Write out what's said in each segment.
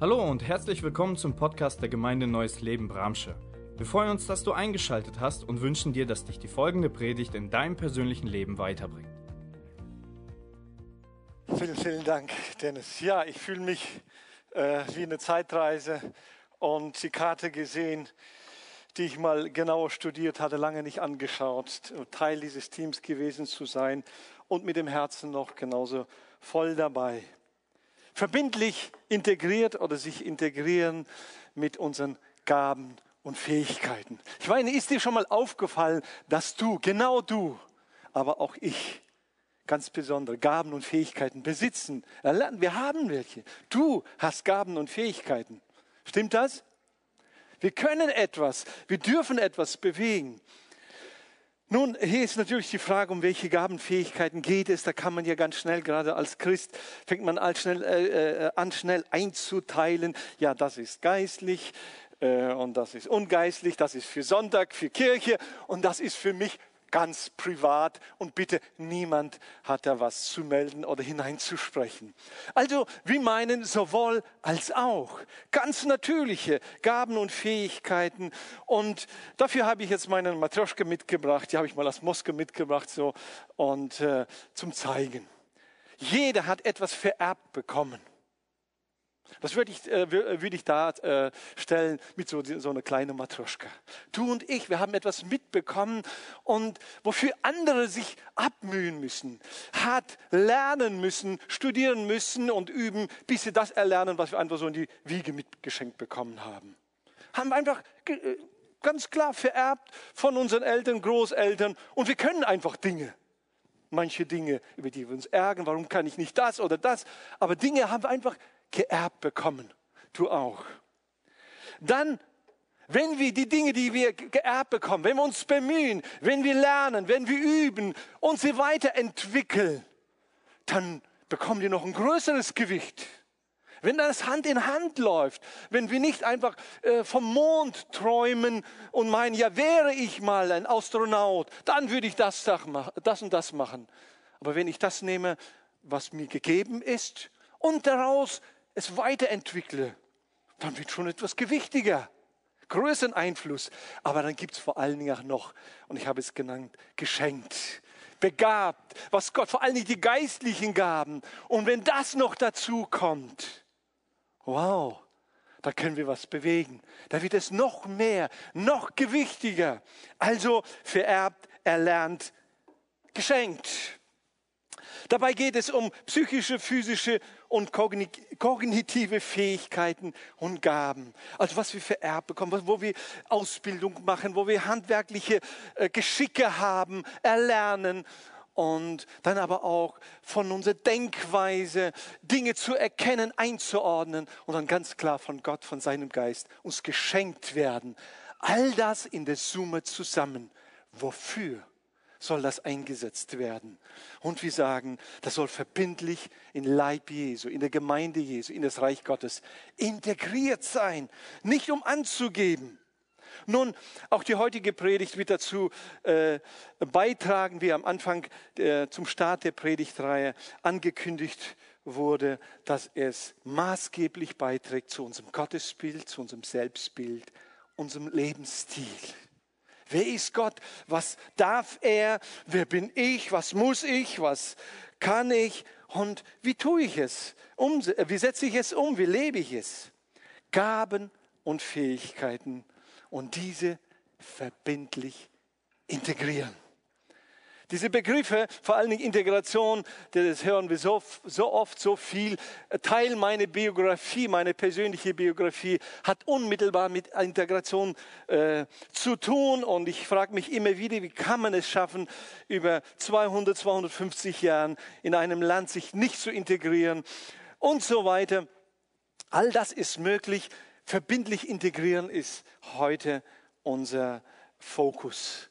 Hallo und herzlich willkommen zum Podcast der Gemeinde Neues Leben Bramsche. Wir freuen uns, dass du eingeschaltet hast und wünschen dir, dass dich die folgende Predigt in deinem persönlichen Leben weiterbringt. Vielen Dank, Dennis. Ja, ich fühle mich wie eine Zeitreise und die Karte gesehen, die ich mal genauer studiert hatte, lange nicht angeschaut, Teil dieses Teams gewesen zu sein und mit dem Herzen noch genauso voll dabei. Verbindlich integriert oder sich integrieren mit unseren Gaben und Fähigkeiten. Ich meine, ist dir schon mal aufgefallen, dass du, genau du, aber auch ich, ganz besondere Gaben und Fähigkeiten besitzen? Wir haben welche. Du hast Gaben und Fähigkeiten. Stimmt das? Wir können etwas, wir dürfen etwas bewegen. Nun, hier ist natürlich die Frage, um welche Gabenfähigkeiten geht es. Da kann man ja ganz schnell, gerade als Christ, fängt man schnell einzuteilen. Ja, das ist geistlich und das ist ungeistlich, das ist für Sonntag, für Kirche und das ist für mich ganz privat. Und bitte, niemand hat da was zu melden oder hineinzusprechen. Also, wir meinen sowohl als auch. Ganz natürliche Gaben und Fähigkeiten. Und dafür habe ich jetzt meine Matroschka mitgebracht. Die habe ich mal aus Moskau mitgebracht, so, und zum Zeigen. Jeder hat etwas vererbt bekommen. Das würde ich darstellen mit so einer kleinen Matroschka. Du und ich, wir haben etwas mitbekommen, und wofür andere sich abmühen müssen, hart lernen müssen, studieren müssen und üben, bis sie das erlernen, was wir einfach so in die Wiege mitgeschenkt bekommen haben. Haben wir einfach ganz klar vererbt von unseren Eltern, Großeltern, und wir können einfach Dinge. Manche Dinge, über die wir uns ärgern, warum kann ich nicht das oder das, aber Dinge haben wir einfach geerbt bekommen. Du auch. Dann, wenn wir die Dinge, die wir geerbt bekommen, wenn wir uns bemühen, wenn wir lernen, wenn wir üben und sie weiterentwickeln, dann bekommen wir noch ein größeres Gewicht. Wenn das Hand in Hand läuft, wenn wir nicht einfach vom Mond träumen und meinen, ja, wäre ich mal ein Astronaut, dann würde ich das und das machen. Aber wenn ich das nehme, was mir gegeben ist, und daraus es weiterentwickle, dann wird schon etwas gewichtiger, größeren Einfluss. Aber dann gibt es vor allen Dingen auch noch, und ich habe es genannt, geschenkt, begabt, was Gott, vor allen Dingen die geistlichen Gaben. Und wenn das noch dazu kommt, wow, da können wir was bewegen. Da wird es noch mehr, noch gewichtiger. Also vererbt, erlernt, geschenkt. Dabei geht es um psychische, physische und kognitive Fähigkeiten und Gaben. Also was wir vererbt bekommen, wo wir Ausbildung machen, wo wir handwerkliche Geschicke haben, erlernen. Und dann aber auch von unserer Denkweise, Dinge zu erkennen, einzuordnen und dann ganz klar von Gott, von seinem Geist uns geschenkt werden. All das in der Summe zusammen. Wofür soll das eingesetzt werden? Und wir sagen, das soll verbindlich in Leib Jesu, in der Gemeinde Jesu, in das Reich Gottes integriert sein, nicht um anzugeben. Nun, auch die heutige Predigt wird dazu beitragen, wie am Anfang zum Start der Predigtreihe angekündigt wurde, dass es maßgeblich beiträgt zu unserem Gottesbild, zu unserem Selbstbild, unserem Lebensstil. Wer ist Gott? Was darf er? Wer bin ich? Was muss ich? Was kann ich? Und wie tue ich es? Wie setze ich es um? Wie lebe ich es? Gaben und Fähigkeiten, und diese verbindlich integrieren. Diese Begriffe, vor allen Dingen Integration, das hören wir so oft, so viel. Teil meiner Biografie, meine persönliche Biografie hat unmittelbar mit Integration zu tun. Und ich frage mich immer wieder, wie kann man es schaffen, über 200, 250 Jahren in einem Land sich nicht zu integrieren und so weiter. All das ist möglich. Verbindlich integrieren ist heute unser Fokus.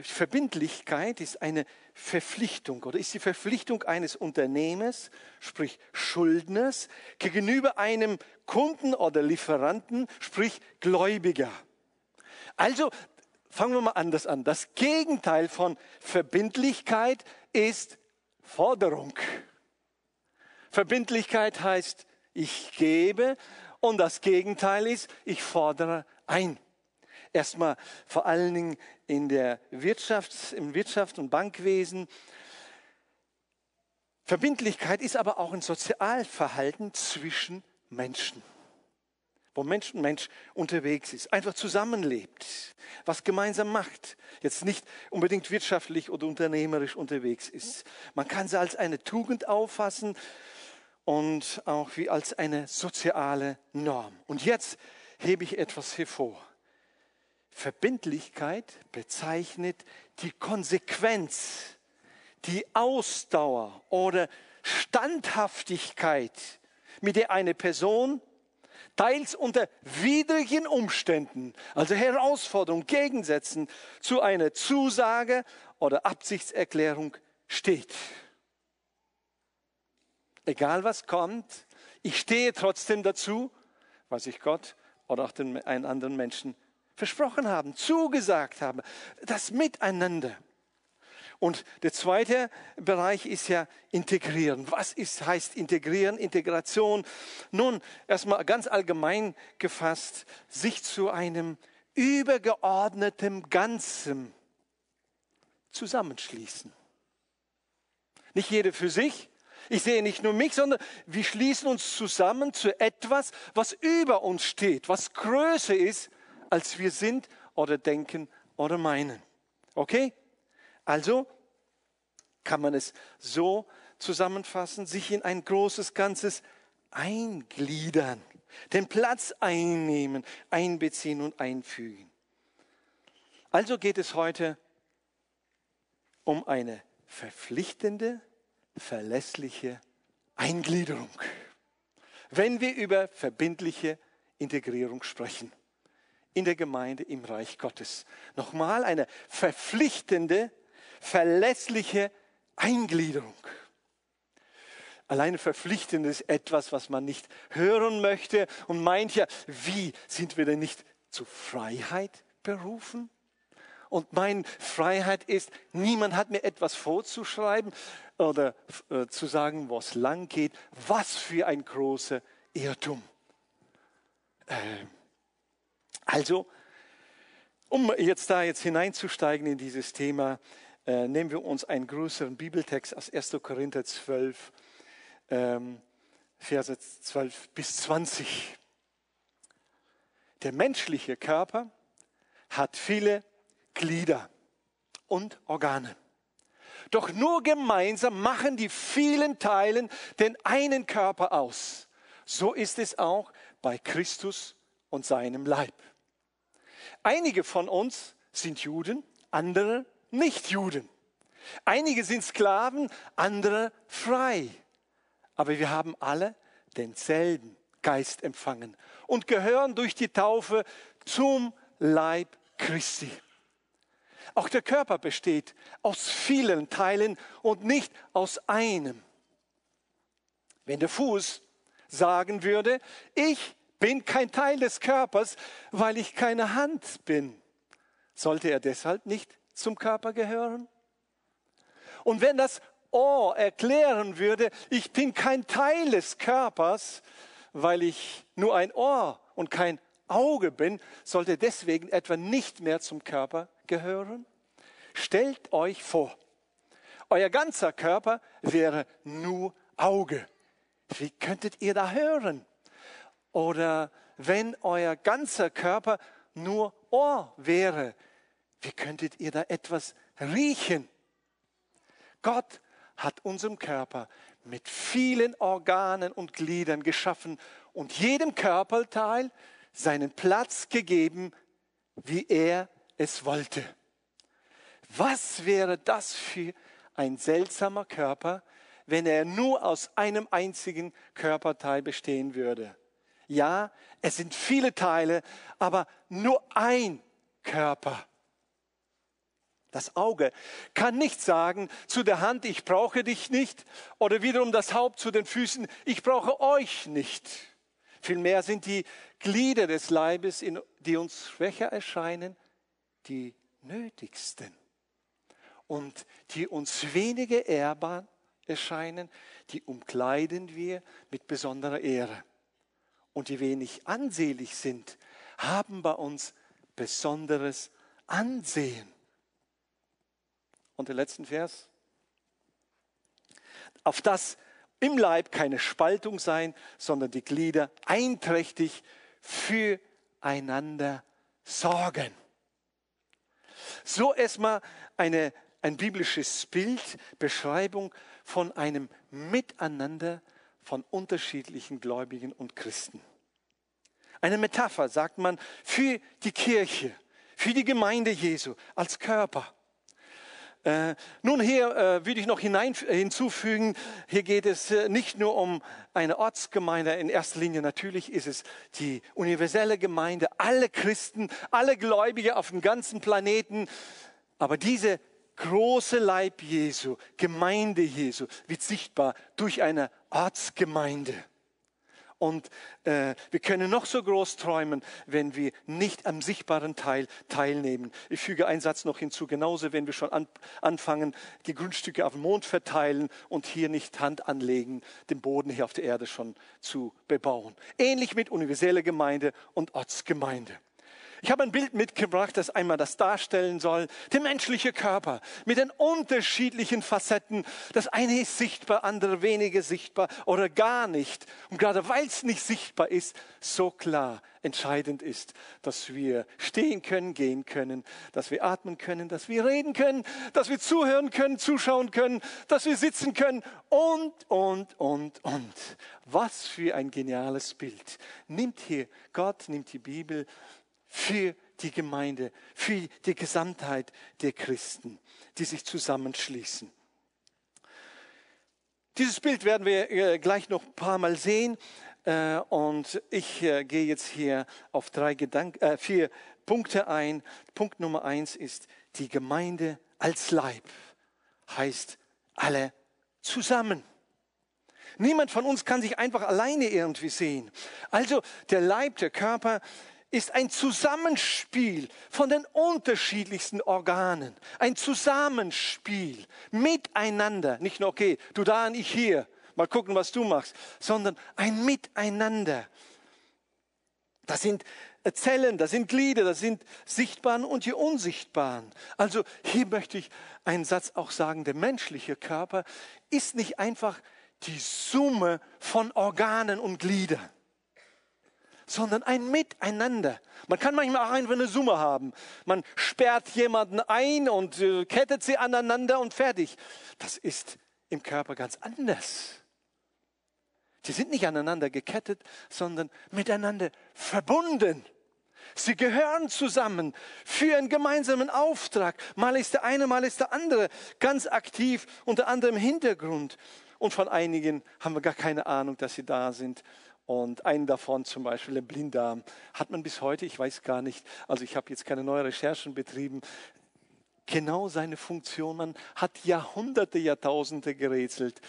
Verbindlichkeit ist eine Verpflichtung oder ist die Verpflichtung eines Unternehmers, sprich Schuldners, gegenüber einem Kunden oder Lieferanten, sprich Gläubiger. Also fangen wir mal anders an. Das Gegenteil von Verbindlichkeit ist Forderung. Verbindlichkeit heißt, ich gebe Und das Gegenteil ist, ich fordere ein. Erstmal vor allen Dingen in der Wirtschaft, im Wirtschaft- und Bankwesen. Verbindlichkeit ist aber auch ein Sozialverhalten zwischen Menschen, wo Mensch und Mensch unterwegs ist, einfach zusammenlebt, was gemeinsam macht, jetzt nicht unbedingt wirtschaftlich oder unternehmerisch unterwegs ist. Man kann sie als eine Tugend auffassen und auch wie als eine soziale Norm. Und jetzt hebe ich etwas hervor. Verbindlichkeit bezeichnet die Konsequenz, die Ausdauer oder Standhaftigkeit, mit der eine Person teils unter widrigen Umständen, also Herausforderungen, Gegensätzen, zu einer Zusage oder Absichtserklärung steht. Egal was kommt, ich stehe trotzdem dazu, was ich Gott oder auch den anderen Menschen versprochen habe, zugesagt habe. Das Miteinander. Und der zweite Bereich ist ja integrieren. Was heißt integrieren, Integration? Nun, erstmal ganz allgemein gefasst, sich zu einem übergeordneten Ganzen zusammenschließen. Nicht jeder für sich. Ich sehe nicht nur mich, sondern wir schließen uns zusammen zu etwas, was über uns steht, was größer ist, als wir sind oder denken oder meinen. Okay? Also kann man es so zusammenfassen, sich in ein großes Ganzes eingliedern, den Platz einnehmen, einbeziehen und einfügen. Also geht es heute um eine verpflichtende, verlässliche Eingliederung, wenn wir über verbindliche Integrierung sprechen. In der Gemeinde, im Reich Gottes. Nochmal eine verpflichtende, verlässliche Eingliederung. Alleine verpflichtend ist etwas, was man nicht hören möchte und meint ja, wie sind wir denn nicht zu Freiheit berufen? Und meine Freiheit ist, niemand hat mir etwas vorzuschreiben oder zu sagen, wo es lang geht. Was für ein großer Irrtum. Also, um jetzt hineinzusteigen in dieses Thema, nehmen wir uns einen größeren Bibeltext aus 1. Korinther 12, Verse 12 bis 20. Der menschliche Körper hat viele Glieder und Organe. Doch nur gemeinsam machen die vielen Teilen den einen Körper aus. So ist es auch bei Christus und seinem Leib. Einige von uns sind Juden, andere nicht Juden. Einige sind Sklaven, andere frei. Aber wir haben alle denselben Geist empfangen und gehören durch die Taufe zum Leib Christi. Auch der Körper besteht aus vielen Teilen und nicht aus einem. Wenn der Fuß sagen würde, ich bin kein Teil des Körpers, weil ich keine Hand bin. Sollte er deshalb nicht zum Körper gehören? Und wenn das Ohr erklären würde, ich bin kein Teil des Körpers, weil ich nur ein Ohr und kein Auge bin, sollte deswegen etwa nicht mehr zum Körper gehören? Stellt euch vor, euer ganzer Körper wäre nur Auge. Wie könntet ihr da hören? Oder wenn euer ganzer Körper nur Ohr wäre, wie könntet ihr da etwas riechen? Gott hat unseren Körper mit vielen Organen und Gliedern geschaffen und jedem Körperteil seinen Platz gegeben, wie er es wollte. Was wäre das für ein seltsamer Körper, wenn er nur aus einem einzigen Körperteil bestehen würde? Ja, es sind viele Teile, aber nur ein Körper. Das Auge kann nicht sagen zu der Hand, ich brauche dich nicht, oder wiederum das Haupt zu den Füßen, ich brauche euch nicht. Vielmehr sind die Glieder des Leibes, die uns schwächer erscheinen, die nötigsten und die uns weniger ehrbar erscheinen, die umkleiden wir mit besonderer Ehre. und die wenig ansehlich sind, haben bei uns besonderes Ansehen. Und den letzten Vers. Auf das im Leib keine Spaltung sein, sondern die Glieder einträchtig füreinander sorgen. So erstmal ein biblisches Bild, Beschreibung von einem Miteinander von unterschiedlichen Gläubigen und Christen. Eine Metapher, sagt man, für die Kirche, für die Gemeinde Jesu als Körper. Nun hier würde ich noch hinzufügen, hier geht es nicht nur um eine Ortsgemeinde in erster Linie, natürlich ist es die universelle Gemeinde, alle Christen, alle Gläubige auf dem ganzen Planeten, aber diese große Leib Jesu, Gemeinde Jesu, wird sichtbar durch eine Ortsgemeinde. Und wir können noch so groß träumen, wenn wir nicht am sichtbaren Teil teilnehmen. Ich füge einen Satz noch hinzu, genauso wenn wir schon anfangen, die Grundstücke auf den Mond verteilen und hier nicht Hand anlegen, den Boden hier auf der Erde schon zu bebauen. Ähnlich mit universeller Gemeinde und Ortsgemeinde. Ich habe ein Bild mitgebracht, das einmal das darstellen soll. Der menschliche Körper mit den unterschiedlichen Facetten. Das eine ist sichtbar, andere weniger sichtbar oder gar nicht. Und gerade weil es nicht sichtbar ist, so klar entscheidend ist, dass wir stehen können, gehen können, dass wir atmen können, dass wir reden können, dass wir zuhören können, zuschauen können, dass wir sitzen können und. Was für ein geniales Bild. Nimmt hier Gott, nimmt die Bibel für die Gemeinde, für die Gesamtheit der Christen, die sich zusammenschließen. Dieses Bild werden wir gleich noch ein paar Mal sehen. Und ich gehe jetzt hier auf vier Punkte ein. Punkt Nummer 1 ist, die Gemeinde als Leib heißt alle zusammen. Niemand von uns kann sich einfach alleine irgendwie sehen. Also der Leib, der Körper, ist ein Zusammenspiel von den unterschiedlichsten Organen. Ein Zusammenspiel miteinander. Nicht nur, okay, du da und ich hier, mal gucken, was du machst, sondern ein Miteinander. Das sind Zellen, das sind Glieder, das sind Sichtbaren und die Unsichtbaren. Also hier möchte ich einen Satz auch sagen, der menschliche Körper ist nicht einfach die Summe von Organen und Gliedern, sondern ein Miteinander. Man kann manchmal auch einfach eine Summe haben. Man sperrt jemanden ein und kettet sie aneinander und fertig. Das ist im Körper ganz anders. Sie sind nicht aneinander gekettet, sondern miteinander verbunden. Sie gehören zusammen für einen gemeinsamen Auftrag. Mal ist der eine, mal ist der andere ganz aktiv, unter anderem im Hintergrund. Und von einigen haben wir gar keine Ahnung, dass sie da sind. Und einen davon, zum Beispiel den Blinddarm, hat man bis heute, ich weiß gar nicht, also ich habe jetzt keine neuen Recherchen betrieben, genau seine Funktion. Man hat Jahrhunderte, Jahrtausende gerätselt.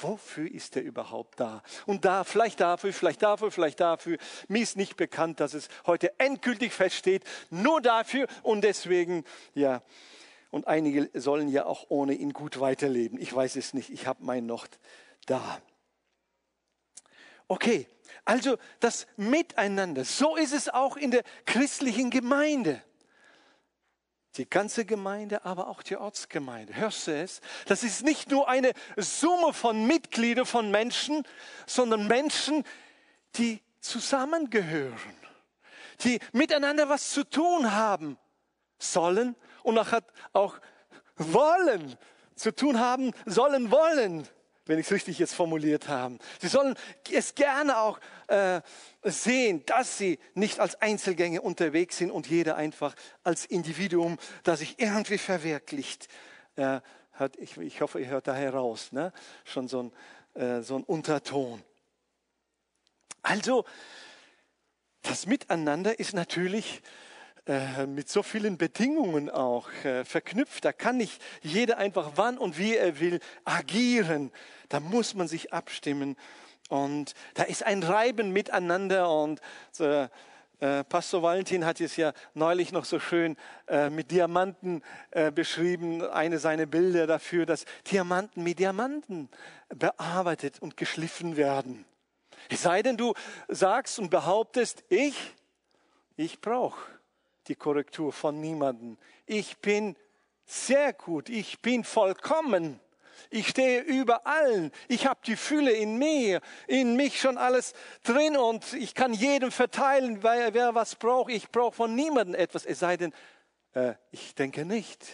Wofür ist er überhaupt da? Und da, vielleicht dafür, vielleicht dafür, vielleicht dafür. Mir ist nicht bekannt, dass es heute endgültig feststeht, nur dafür und deswegen, ja. Und einige sollen ja auch ohne ihn gut weiterleben. Ich weiß es nicht, ich habe meinen noch da. Okay, also das Miteinander, so ist es auch in der christlichen Gemeinde. Die ganze Gemeinde, aber auch die Ortsgemeinde. Hörst du es? Das ist nicht nur eine Summe von Mitgliedern, von Menschen, sondern Menschen, die zusammengehören, die miteinander was zu tun haben sollen und auch wollen, zu tun haben sollen wollen. Wenn ich es richtig jetzt formuliert habe. Sie sollen es gerne auch sehen, dass sie nicht als Einzelgänger unterwegs sind und jeder einfach als Individuum, das sich irgendwie verwirklicht. Ich hoffe, ihr hört da heraus, ne? Schon so ein Unterton. Also, das Miteinander ist natürlich mit so vielen Bedingungen auch verknüpft. Da kann nicht jeder einfach wann und wie er will agieren. Da muss man sich abstimmen und da ist ein Reiben miteinander und Pastor Valentin hat es ja neulich noch so schön mit Diamanten beschrieben, eine seiner Bilder dafür, dass Diamanten mit Diamanten bearbeitet und geschliffen werden. Es sei denn, du sagst und behauptest, ich brauche die Korrektur von niemandem. Ich bin sehr gut, ich bin vollkommen. Ich stehe über allen. Ich habe die Fülle in mich schon alles drin und ich kann jedem verteilen, wer was braucht. Ich brauche von niemandem etwas, es sei denn, ich denke nicht.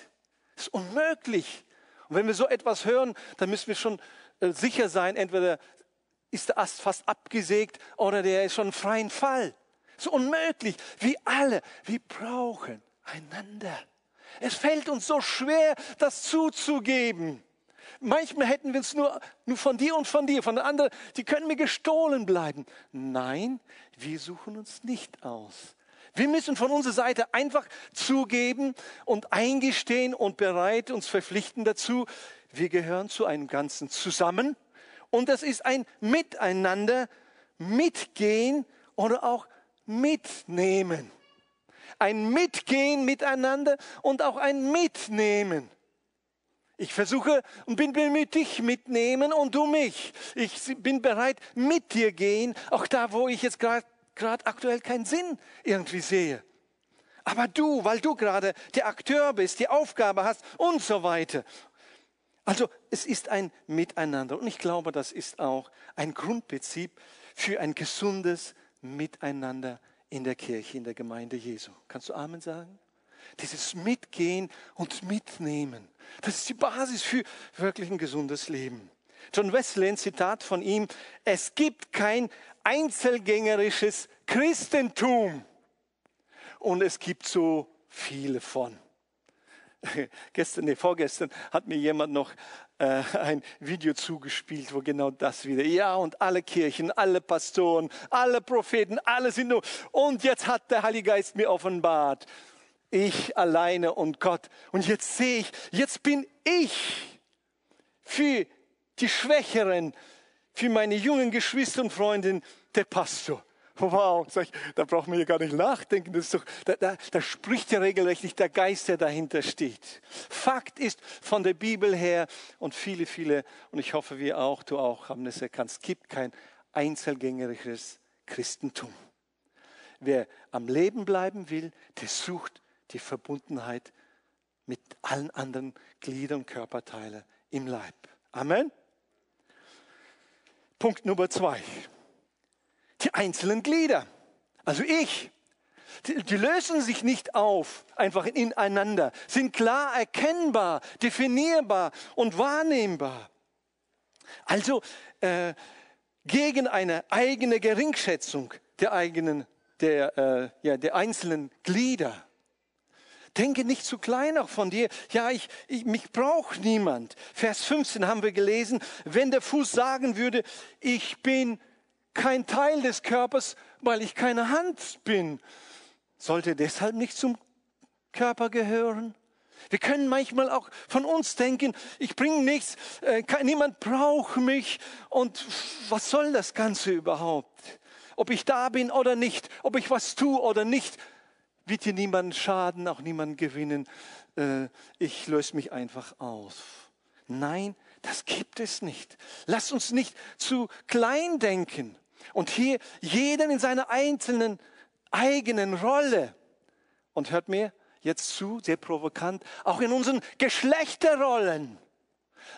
Das ist unmöglich. Und wenn wir so etwas hören, dann müssen wir schon sicher sein, entweder ist der Ast fast abgesägt oder der ist schon im freien Fall. Das ist unmöglich. Wir brauchen einander. Es fällt uns so schwer, das zuzugeben. Manchmal hätten wir es nur von dir und von dir, von der anderen, die können mir gestohlen bleiben. Nein, wir suchen uns nicht aus. Wir müssen von unserer Seite einfach zugeben und eingestehen und bereit uns verpflichten dazu. Wir gehören zu einem Ganzen zusammen und das ist ein Miteinander, mitgehen oder auch mitnehmen. Ein Mitgehen miteinander und auch ein Mitnehmen. Ich versuche und bin bemüht, dich mitnehmen und du mich. Ich bin bereit, mit dir gehen, auch da, wo ich jetzt gerade aktuell keinen Sinn irgendwie sehe. Aber du, weil du gerade der Akteur bist, die Aufgabe hast und so weiter. Also es ist ein Miteinander und ich glaube, das ist auch ein Grundprinzip für ein gesundes Miteinander in der Kirche, in der Gemeinde Jesu. Kannst du Amen sagen? Dieses Mitgehen und Mitnehmen, das ist die Basis für wirklich ein gesundes Leben. John Wesley, ein Zitat von ihm: Es gibt kein einzelgängerisches Christentum und es gibt so viele von. Vorgestern hat mir jemand noch ein Video zugespielt, wo genau das wieder. Ja, und alle Kirchen, alle Pastoren, alle Propheten, alle sind nur. Und jetzt hat der Heilige Geist mir offenbart. Ich alleine und Gott. Und jetzt sehe ich, jetzt bin ich für die Schwächeren, für meine jungen Geschwister und Freundinnen der Pastor. Wow, sag ich, da braucht man hier gar nicht nachdenken. Das ist doch, da spricht ja regelrecht der Geist, der dahinter steht. Fakt ist von der Bibel her und viele, und ich hoffe, wir auch, du auch, haben es erkannt. Es gibt kein einzelgängerisches Christentum. Wer am Leben bleiben will, der sucht die Verbundenheit mit allen anderen Gliedern und Körperteilen im Leib. Amen. Punkt Nummer 2. Die einzelnen Glieder, also ich, die lösen sich nicht auf, einfach ineinander, sind klar erkennbar, definierbar und wahrnehmbar. Also gegen eine eigene Geringschätzung der einzelnen Glieder. Denke nicht zu klein auch von dir. Ja, mich braucht niemand. Vers 15 haben wir gelesen. Wenn der Fuß sagen würde, ich bin kein Teil des Körpers, weil ich keine Hand bin, sollte deshalb nicht zum Körper gehören. Wir können manchmal auch von uns denken, ich bringe nichts, niemand braucht mich und was soll das Ganze überhaupt? Ob ich da bin oder nicht, ob ich was tue oder nicht, wird hier niemand schaden, auch niemand gewinnen. Ich löse mich einfach auf. Nein, das gibt es nicht. Lasst uns nicht zu klein denken. Und hier jeden in seiner eigenen Rolle. Und hört mir jetzt zu, sehr provokant, auch in unseren Geschlechterrollen.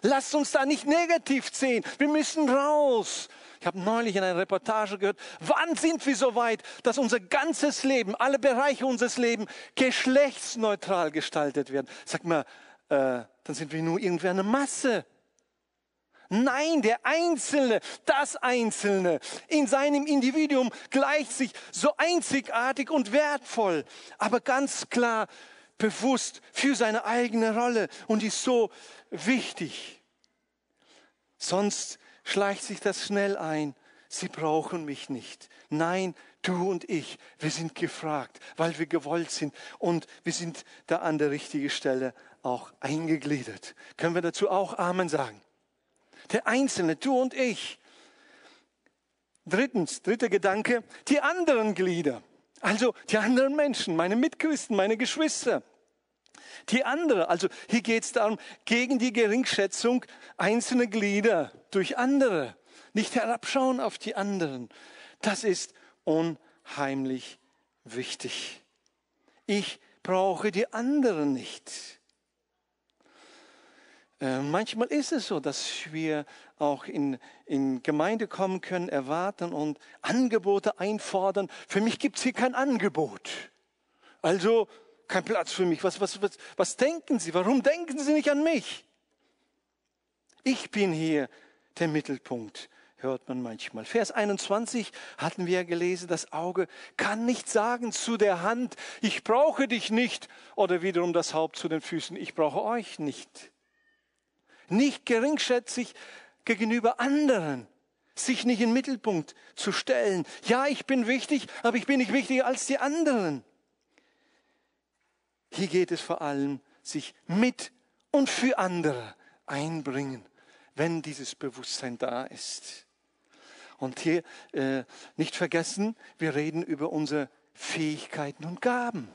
Lasst uns da nicht negativ sehen. Wir müssen raus. Ich habe neulich in einer Reportage gehört, wann sind wir so weit, dass unser ganzes Leben, alle Bereiche unseres Lebens geschlechtsneutral gestaltet werden? Sag mal, dann sind wir nur irgendwie eine Masse. Nein, der Einzelne, das Einzelne in seinem Individuum gleicht sich so einzigartig und wertvoll, aber ganz klar bewusst für seine eigene Rolle und ist so wichtig. Sonst schleicht sich das schnell ein. Sie brauchen mich nicht. Nein, du und ich, wir sind gefragt, weil wir gewollt sind und wir sind da an der richtigen Stelle auch eingegliedert. Können wir dazu auch Amen sagen? Der Einzelne, du und ich. Drittens, dritter Gedanke, die anderen Glieder. Also die anderen Menschen, meine Mitchristen, meine Geschwister. Die andere, also hier geht es darum, gegen die Geringschätzung einzelner Glieder durch andere. Nicht herabschauen auf die anderen. Das ist unheimlich wichtig. Ich brauche die anderen nicht. Manchmal ist es so, dass wir auch in Gemeinde kommen können, erwarten und Angebote einfordern. Für mich gibt es hier kein Angebot. Also kein Platz für mich. Was denken Sie? Warum denken Sie nicht an mich? Ich bin hier der Mittelpunkt, hört man manchmal. Vers 21 hatten wir ja gelesen, das Auge kann nicht sagen zu der Hand, ich brauche dich nicht. Oder wiederum das Haupt zu den Füßen, ich brauche euch nicht. Nicht geringschätzig gegenüber anderen, sich nicht in den Mittelpunkt zu stellen. Ja, ich bin wichtig, aber ich bin nicht wichtiger als die anderen. Hier geht es vor allem, sich mit und für andere einbringen, wenn dieses Bewusstsein da ist. Und hier nicht vergessen, wir reden über unsere Fähigkeiten und Gaben.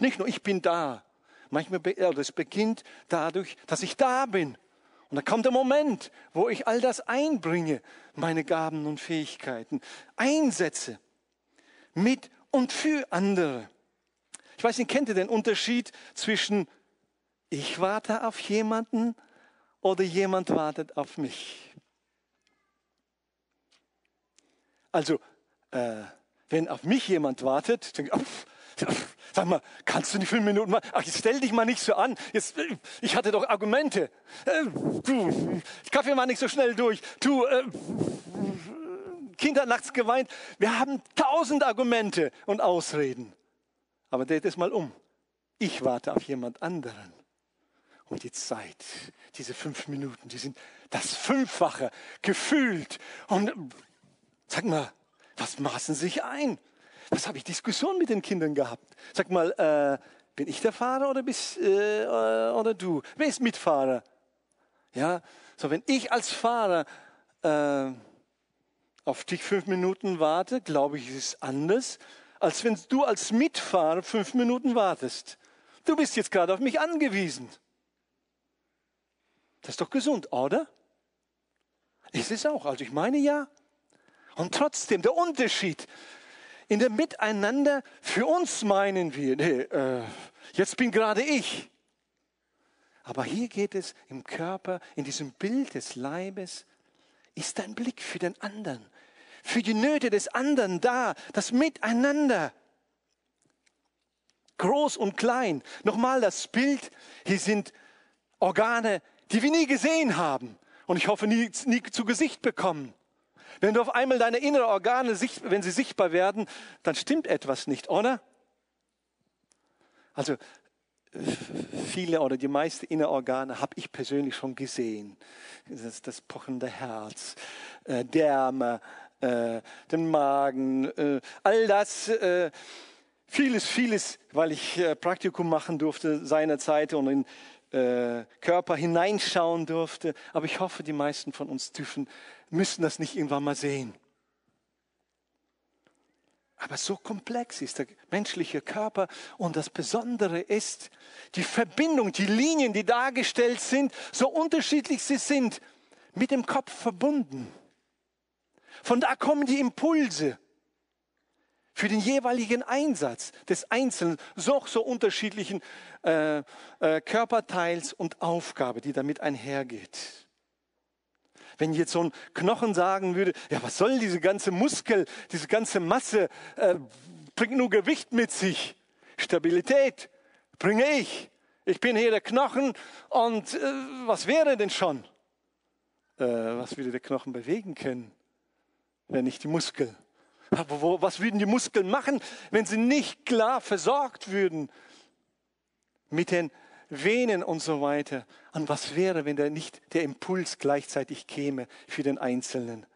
Nicht nur ich bin da. Manchmal das beginnt dadurch, dass ich da bin. Und dann kommt der Moment, wo ich all das einbringe, meine Gaben und Fähigkeiten, einsetze, mit und für andere. Ich weiß nicht, kennt ihr den Unterschied zwischen ich warte auf jemanden oder jemand wartet auf mich? Also, wenn auf mich jemand wartet, denke ich, sag mal, kannst du nicht 5 Minuten machen? Ach, jetzt stell dich mal nicht so an. Jetzt, ich hatte doch Argumente. Du, Kaffee war nicht so schnell durch. Du, Kind hat nachts geweint. Wir haben 1000 Argumente und Ausreden. Aber dreht es mal um. Ich warte auf jemand anderen. Und die Zeit, diese 5 Minuten, die sind das 5-fache gefühlt. Und sag mal, was maßen sich ein? Was habe ich Diskussionen mit den Kindern gehabt? Sag mal, bin ich der Fahrer oder du? Wer ist Mitfahrer? Ja, so wenn ich als Fahrer auf dich 5 Minuten warte, glaube ich, ist es anders, als wenn du als Mitfahrer 5 Minuten wartest. Du bist jetzt gerade auf mich angewiesen. Das ist doch gesund, oder? Ist es auch, also ich meine ja. Und trotzdem, der Unterschied in dem Miteinander, für uns meinen wir, jetzt bin gerade ich. Aber hier geht es im Körper, in diesem Bild des Leibes, ist ein Blick für den anderen, für die Nöte des anderen da, das Miteinander. Groß und klein. Nochmal das Bild, hier sind Organe, die wir nie gesehen haben und ich hoffe nie zu Gesicht bekommen. Wenn du auf einmal deine inneren Organe, wenn sie sichtbar werden, dann stimmt etwas nicht, oder? Also viele oder die meisten inneren Organe habe ich persönlich schon gesehen. Das pochende Herz, Därme, den Magen, all das, vieles, weil ich Praktikum machen durfte seinerzeit und in Körper hineinschauen durfte. Aber ich hoffe, die meisten von uns müssen das nicht irgendwann mal sehen. Aber so komplex ist der menschliche Körper und das Besondere ist die Verbindung, die Linien, die dargestellt sind, so unterschiedlich sie sind, mit dem Kopf verbunden. Von da kommen die Impulse für den jeweiligen Einsatz des einzelnen, so unterschiedlichen Körperteils und Aufgabe, die damit einhergeht. Wenn jetzt so ein Knochen sagen würde, ja, was soll diese ganze Muskel, diese ganze Masse, bringt nur Gewicht mit sich. Stabilität bringe ich. Ich bin hier der Knochen und was wäre denn schon? Was würde der Knochen bewegen können, wenn nicht die Muskel? Aber was würden die Muskeln machen, wenn sie nicht klar versorgt würden mit den Venen und so weiter? Und was wäre, wenn da nicht der Impuls gleichzeitig käme für den Einzelnen?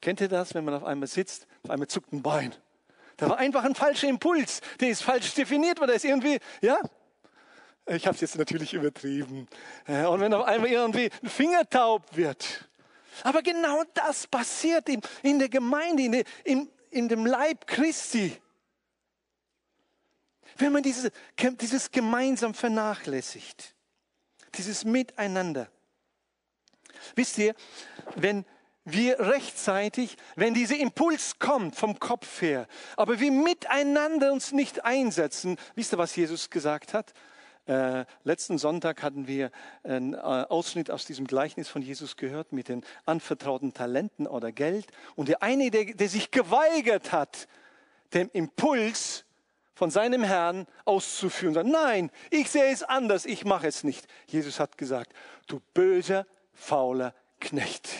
Kennt ihr das, wenn man auf einmal sitzt, auf einmal zuckt ein Bein? Da war einfach ein falscher Impuls, der ist falsch definiert, weil der ist irgendwie, ja, ich habe es jetzt natürlich übertrieben. Und wenn auf einmal irgendwie ein Finger taub wird. Aber genau das passiert in der Gemeinde, in dem Leib Christi. Wenn man dieses gemeinsam vernachlässigt, dieses Miteinander. Wisst ihr, wenn wir rechtzeitig, wenn dieser Impuls kommt vom Kopf her, aber wir miteinander uns nicht einsetzen, wisst ihr, was Jesus gesagt hat? Letzten Sonntag hatten wir einen Ausschnitt aus diesem Gleichnis von Jesus gehört mit den anvertrauten Talenten oder Geld. Und der eine, der sich geweigert hat, dem Impuls von seinem Herrn auszuführen, sagt, nein, ich sehe es anders, ich mache es nicht. Jesus hat gesagt, du böser, fauler Knecht.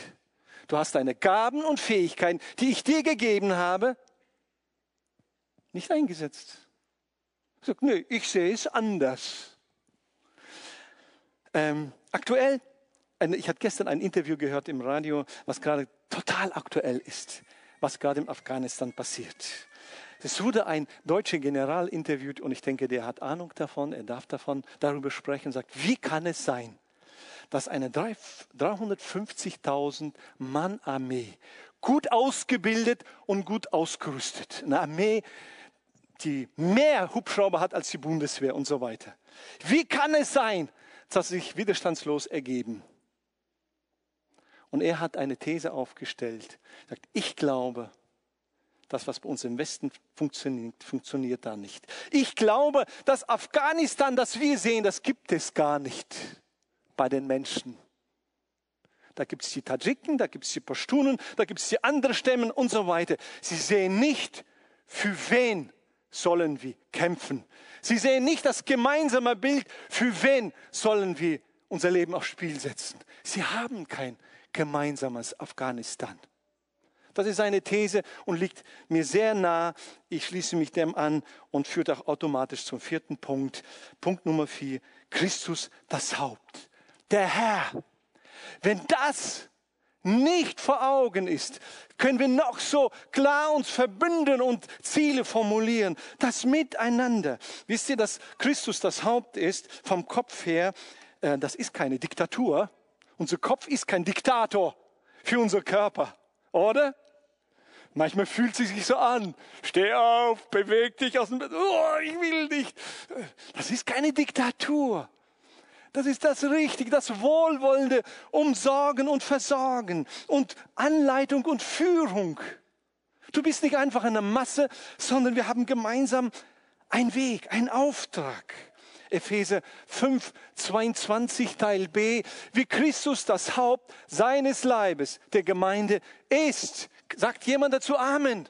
Du hast deine Gaben und Fähigkeiten, die ich dir gegeben habe, nicht eingesetzt. Er sagt, nee, ich sehe es anders. Aktuell, ich hatte gestern ein Interview gehört im Radio, was gerade total aktuell ist, was gerade in Afghanistan passiert. Es wurde ein deutscher General interviewt und ich denke, der hat Ahnung davon, er darf darüber sprechen und sagt, wie kann es sein, dass eine 350.000 Mann Armee, gut ausgebildet und gut ausgerüstet, eine Armee, die mehr Hubschrauber hat als die Bundeswehr und so weiter. Wie kann es sein, dass sie sich widerstandslos ergeben? Und er hat eine These aufgestellt. Er sagt, ich glaube, das, was bei uns im Westen funktioniert, funktioniert da nicht. Ich glaube, das Afghanistan, das wir sehen, das gibt es gar nicht bei den Menschen. Da gibt es die Tadschiken, da gibt es die Pashtunen, da gibt es die anderen Stämmen und so weiter. Sie sehen nicht, für wen sollen wir kämpfen. Sie sehen nicht das gemeinsame Bild, für wen sollen wir unser Leben aufs Spiel setzen. Sie haben kein gemeinsames Afghanistan. Das ist eine These und liegt mir sehr nah. Ich schließe mich dem an und führt auch automatisch zum vierten Punkt. Punkt Nummer 4, Christus das Haupt, der Herr. Wenn das nicht vor Augen ist, können wir noch so klar uns verbünden und Ziele formulieren. Das Miteinander. Wisst ihr, dass Christus das Haupt ist, vom Kopf her, das ist keine Diktatur. Unser Kopf ist kein Diktator für unseren Körper, oder? Manchmal fühlt es sich so an. Steh auf, beweg dich aus dem Bett. Oh, ich will nicht. Das ist keine Diktatur. Das ist das Richtige, das Wohlwollende, Umsorgen und Versorgen und Anleitung und Führung. Du bist nicht einfach eine Masse, sondern wir haben gemeinsam einen Weg, einen Auftrag. Epheser 5, 22, Teil B, wie Christus das Haupt seines Leibes, der Gemeinde, ist. Sagt jemand dazu Amen?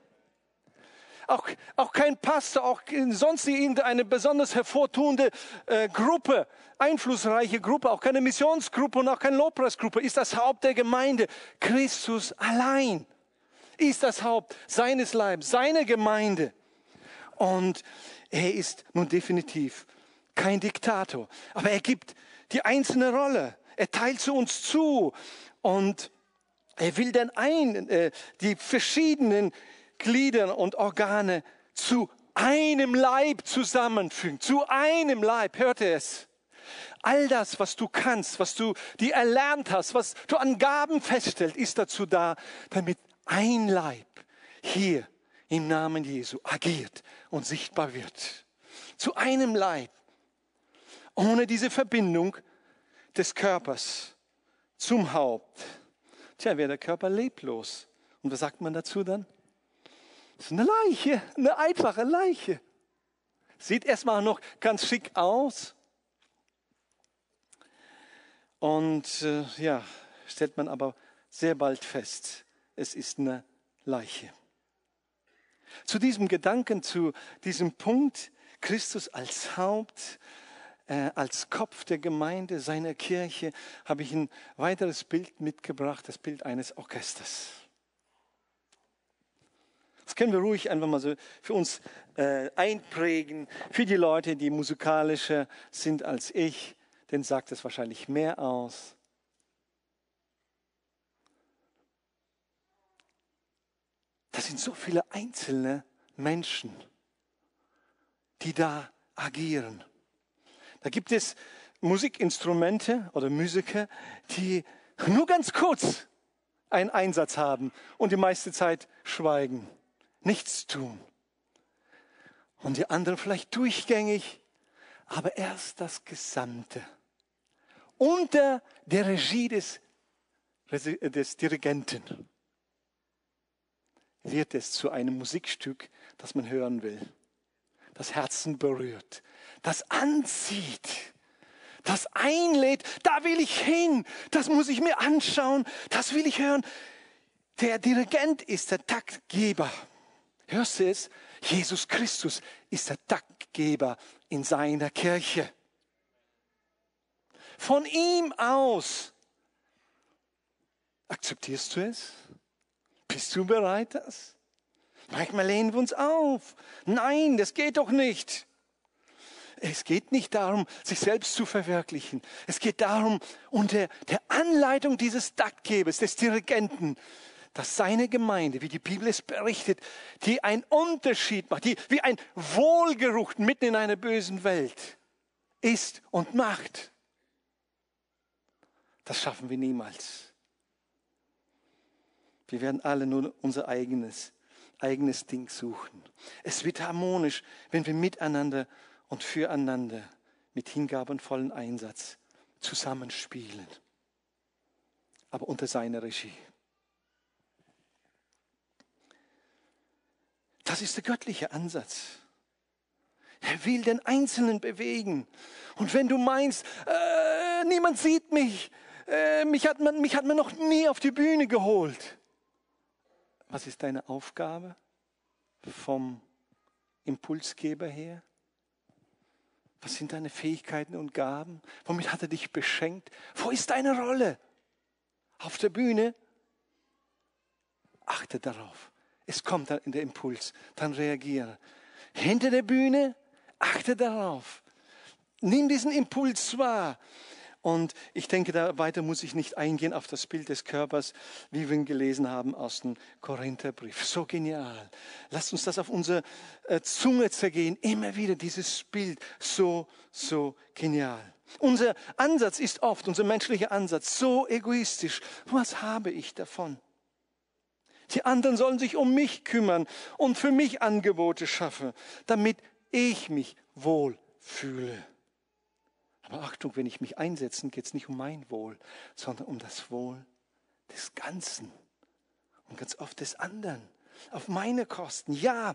Auch kein Pastor, auch sonst irgendeine besonders hervortuende Gruppe, einflussreiche Gruppe, auch keine Missionsgruppe und auch keine Lobpreisgruppe ist das Haupt der Gemeinde. Christus allein ist das Haupt seines Leibes, seiner Gemeinde. Und er ist nun definitiv kein Diktator, aber er gibt die einzelne Rolle. Er teilt sie uns zu und er will dann die verschiedenen Glieder und Organe zu einem Leib zusammenfügen. Zu einem Leib, hört ihr es? All das, was du kannst, was du dir erlernt hast, was du an Gaben feststellst, ist dazu da, damit ein Leib hier im Namen Jesu agiert und sichtbar wird. Zu einem Leib. Ohne diese Verbindung des Körpers zum Haupt. Tja, wäre der Körper leblos. Und was sagt man dazu dann? Das ist eine Leiche, eine einfache Leiche. Sieht erstmal noch ganz schick aus. Und ja, stellt man aber sehr bald fest, es ist eine Leiche. Zu diesem Gedanken, zu diesem Punkt, Christus als Haupt, als Kopf der Gemeinde, seiner Kirche, habe ich ein weiteres Bild mitgebracht, das Bild eines Orchesters. Das können wir ruhig einfach mal so für uns einprägen. Für die Leute, die musikalischer sind als ich, denen sagt es wahrscheinlich mehr aus. Das sind so viele einzelne Menschen, die da agieren. Da gibt es Musikinstrumente oder Musiker, die nur ganz kurz einen Einsatz haben und die meiste Zeit schweigen. Nichts tun. Und die anderen vielleicht durchgängig, aber erst das Gesamte. Unter der Regie des des Dirigenten wird es zu einem Musikstück, das man hören will, das Herzen berührt, das anzieht, das einlädt. Da will ich hin, das muss ich mir anschauen, das will ich hören. Der Dirigent ist der Taktgeber. Hörst du es? Jesus Christus ist der Taktgeber in seiner Kirche. Von ihm aus. Akzeptierst du es? Bist du bereit, das? Manchmal lehnen wir uns auf. Nein, das geht doch nicht. Es geht nicht darum, sich selbst zu verwirklichen. Es geht darum, unter der Anleitung dieses Taktgebers, des Dirigenten, dass seine Gemeinde, wie die Bibel es berichtet, die einen Unterschied macht, die wie ein Wohlgeruch mitten in einer bösen Welt ist und macht. Das schaffen wir niemals. Wir werden alle nur unser eigenes Ding suchen. Es wird harmonisch, wenn wir miteinander und füreinander mit Hingabe und vollen Einsatz zusammenspielen. Aber unter seiner Regie. Das ist der göttliche Ansatz. Er will den Einzelnen bewegen. Und wenn du meinst, niemand sieht mich, mich hat man noch nie auf die Bühne geholt. Was ist deine Aufgabe vom Impulsgeber her? Was sind deine Fähigkeiten und Gaben? Womit hat er dich beschenkt? Wo ist deine Rolle? Auf der Bühne? Achte darauf. Es kommt dann in der Impuls. Dann reagiere. Hinter der Bühne? Achte darauf. Nimm diesen Impuls wahr. Und ich denke, da weiter muss ich nicht eingehen auf das Bild des Körpers, wie wir ihn gelesen haben aus dem Korintherbrief. So genial. Lasst uns das auf unsere Zunge zergehen. Immer wieder dieses Bild. So genial. Unser Ansatz ist oft, unser menschlicher Ansatz, so egoistisch. Was habe ich davon? Die anderen sollen sich um mich kümmern und für mich Angebote schaffen, damit ich mich wohl fühle. Aber Achtung, wenn ich mich einsetze, geht es nicht um mein Wohl, sondern um das Wohl des Ganzen und ganz oft des anderen, auf meine Kosten, ja.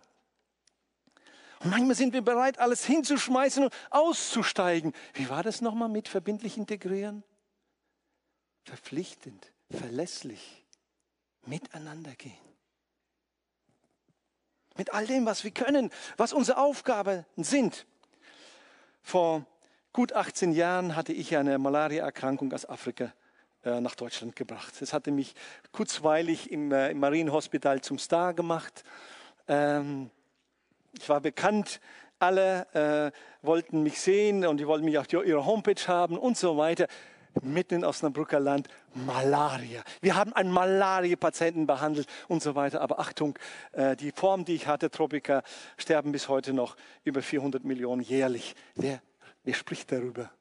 Und manchmal sind wir bereit, alles hinzuschmeißen und auszusteigen. Wie war das nochmal mit verbindlich integrieren? Verpflichtend, verlässlich, miteinander gehen. Mit all dem, was wir können, was unsere Aufgaben sind. Vor gut 18 Jahren hatte ich eine Malariaerkrankung aus Afrika nach Deutschland gebracht. Es hatte mich kurzweilig im Marienhospital zum Star gemacht. Ich war bekannt, alle wollten mich sehen und die wollten mich auf ihrer Homepage haben und so weiter. Mitten in Osnabrücker Land, Malaria. Wir haben einen Malaria-Patienten behandelt und so weiter. Aber Achtung, die Form, die ich hatte, Tropica, sterben bis heute noch über 400 Millionen jährlich. Wer spricht darüber?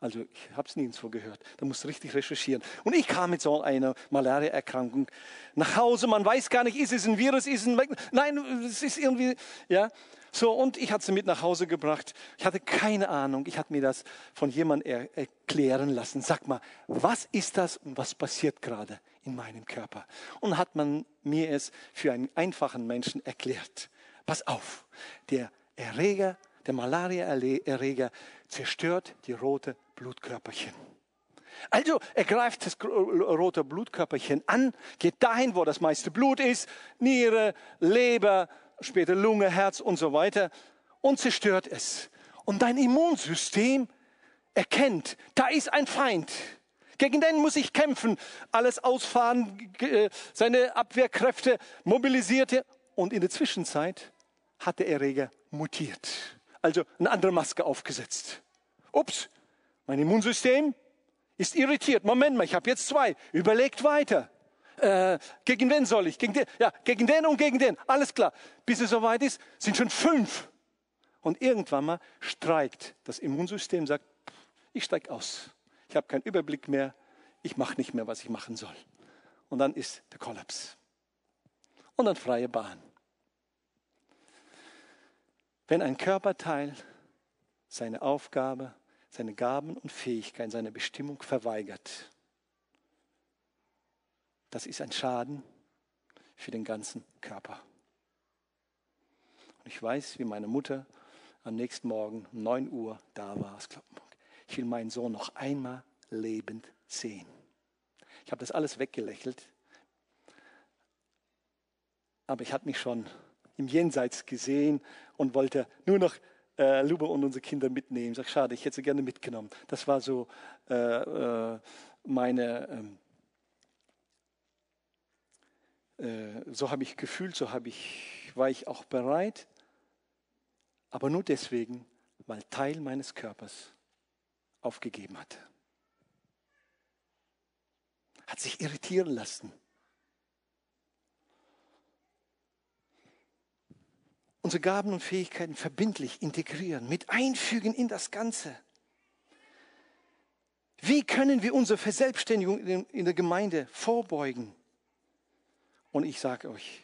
Also ich habe es nirgendwo gehört. Da musst du richtig recherchieren. Und ich kam mit so einer Malaria-Erkrankung nach Hause. Man weiß gar nicht, ist es ein Virus, ist es ein... Nein, es ist irgendwie... ja. So, und ich hatte sie mit nach Hause gebracht. Ich hatte keine Ahnung. Ich hatte mir das von jemandem erklären lassen. Sag mal, was ist das und was passiert gerade in meinem Körper? Und hat man mir es für einen einfachen Menschen erklärt. Pass auf, der Malaria-Erreger zerstört die roten Blutkörperchen. Also er greift das rote Blutkörperchen an, geht dahin, wo das meiste Blut ist, Niere, Leber, später Lunge, Herz und so weiter und zerstört es. Und dein Immunsystem erkennt, da ist ein Feind. Gegen den muss ich kämpfen, alles ausfahren, seine Abwehrkräfte mobilisierte und in der Zwischenzeit hat der Erreger mutiert. Also eine andere Maske aufgesetzt. Ups, mein Immunsystem ist irritiert. Moment mal, ich habe jetzt zwei. Überlegt weiter. Gegen wen soll ich? Gegen den, ja, gegen den und gegen den. Alles klar. Bis es soweit ist, sind schon 5. Und irgendwann mal streikt das Immunsystem, sagt, ich steige aus. Ich habe keinen Überblick mehr. Ich mache nicht mehr, was ich machen soll. Und dann ist der Kollaps. Und dann freie Bahn. Wenn ein Körperteil seine Aufgabe, seine Gaben und Fähigkeiten, seine Bestimmung verweigert, Das ist ein Schaden für den ganzen Körper. Und ich weiß, wie meine Mutter am nächsten Morgen um 9 Uhr da war aus Kloppenburg. Ich will meinen Sohn noch einmal lebend sehen. Ich habe das alles weggelächelt. Aber ich hatte mich schon im Jenseits gesehen und wollte nur noch Luba und unsere Kinder mitnehmen. Ich sage, schade, ich hätte sie gerne mitgenommen. Das war so so habe ich gefühlt, war ich auch bereit. Aber nur deswegen, weil Teil meines Körpers aufgegeben hatte. Hat sich irritieren lassen. Unsere Gaben und Fähigkeiten verbindlich integrieren, mit einfügen in das Ganze. Wie können wir unsere Verselbstständigung in der Gemeinde vorbeugen? Und ich sage euch,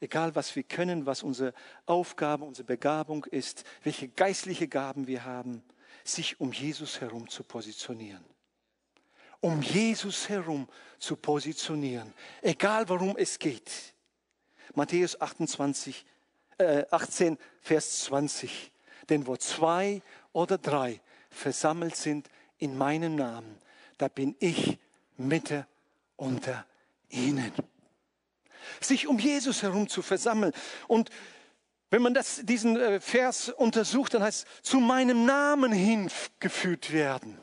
egal was wir können, was unsere Aufgabe, unsere Begabung ist, welche geistliche Gaben wir haben, sich um Jesus herum zu positionieren. Um Jesus herum zu positionieren, egal worum es geht. Matthäus 18, Vers 20. Denn wo 2 oder 3 versammelt sind in meinem Namen, da bin ich Mitte unter ihnen. Sich um Jesus herum zu versammeln. Und wenn man diesen Vers untersucht, dann heißt es, zu meinem Namen hingeführt werden.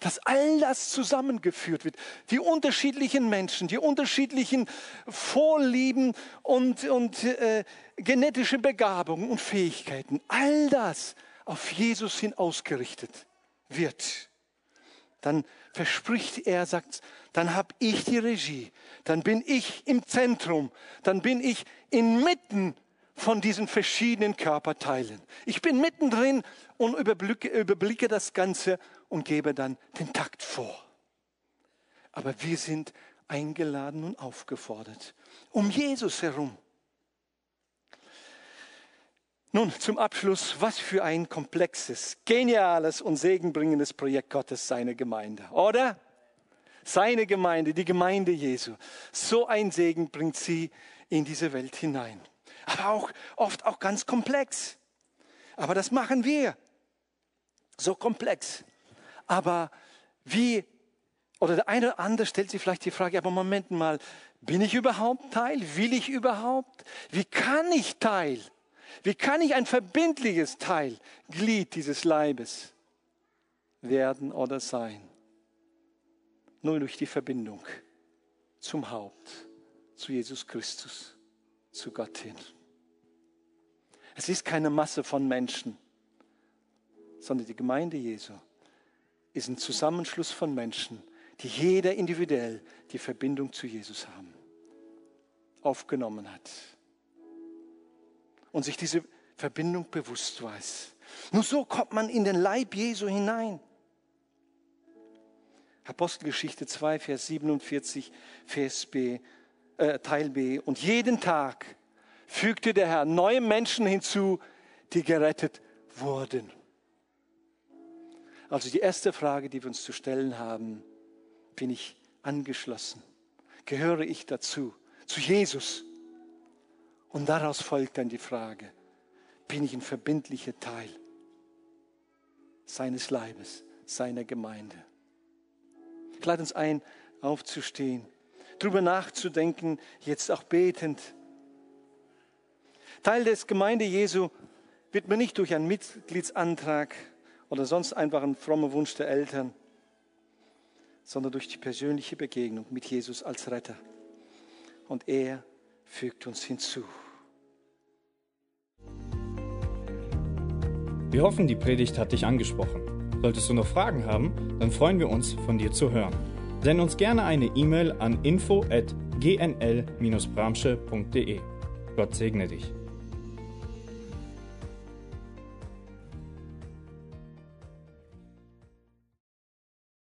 Dass all das zusammengeführt wird. Die unterschiedlichen Menschen, die unterschiedlichen Vorlieben und genetische Begabungen und Fähigkeiten. All das auf Jesus hin ausgerichtet wird. Dann verspricht er, sagt, dann habe ich die Regie. Dann bin ich im Zentrum. Dann bin ich inmitten von diesen verschiedenen Körperteilen. Ich bin mittendrin und überblicke das Ganze und gebe dann den Takt vor. Aber wir sind eingeladen und aufgefordert, um Jesus herum. Nun zum Abschluss, was für ein komplexes, geniales und segenbringendes Projekt Gottes, seine Gemeinde, oder? Seine Gemeinde, die Gemeinde Jesu. So ein Segen bringt sie in diese Welt hinein. Aber auch oft auch ganz komplex. Aber das machen wir. So komplex. Aber der eine oder andere stellt sich vielleicht die Frage, aber Moment mal, bin ich überhaupt Teil? Will ich überhaupt? Wie kann ich Teil? Wie kann ich ein verbindliches Teilglied dieses Leibes werden oder sein? Nur durch die Verbindung zum Haupt, zu Jesus Christus, zu Gott hin. Es ist keine Masse von Menschen, sondern die Gemeinde Jesu ist ein Zusammenschluss von Menschen, die jeder individuell die Verbindung zu Jesus haben, aufgenommen hat und sich diese Verbindung bewusst weiß. Nur so kommt man in den Leib Jesu hinein. Apostelgeschichte 2, Vers 47, Teil B. Und jeden Tag fügte der Herr neue Menschen hinzu, die gerettet wurden. Also die erste Frage, die wir uns zu stellen haben, bin ich angeschlossen? Gehöre ich dazu, zu Jesus? Und daraus folgt dann die Frage, bin ich ein verbindlicher Teil seines Leibes, seiner Gemeinde? Ich lade uns ein, aufzustehen, darüber nachzudenken, jetzt auch betend. Teil des Gemeinde Jesu wird man nicht durch einen Mitgliedsantrag oder sonst einfach einen frommen Wunsch der Eltern, sondern durch die persönliche Begegnung mit Jesus als Retter. Und er fügt uns hinzu. Wir hoffen, die Predigt hat dich angesprochen. Solltest du noch Fragen haben, dann freuen wir uns, von dir zu hören. Send uns gerne eine E-Mail an info@gnl-bramsche.de. Gott segne dich.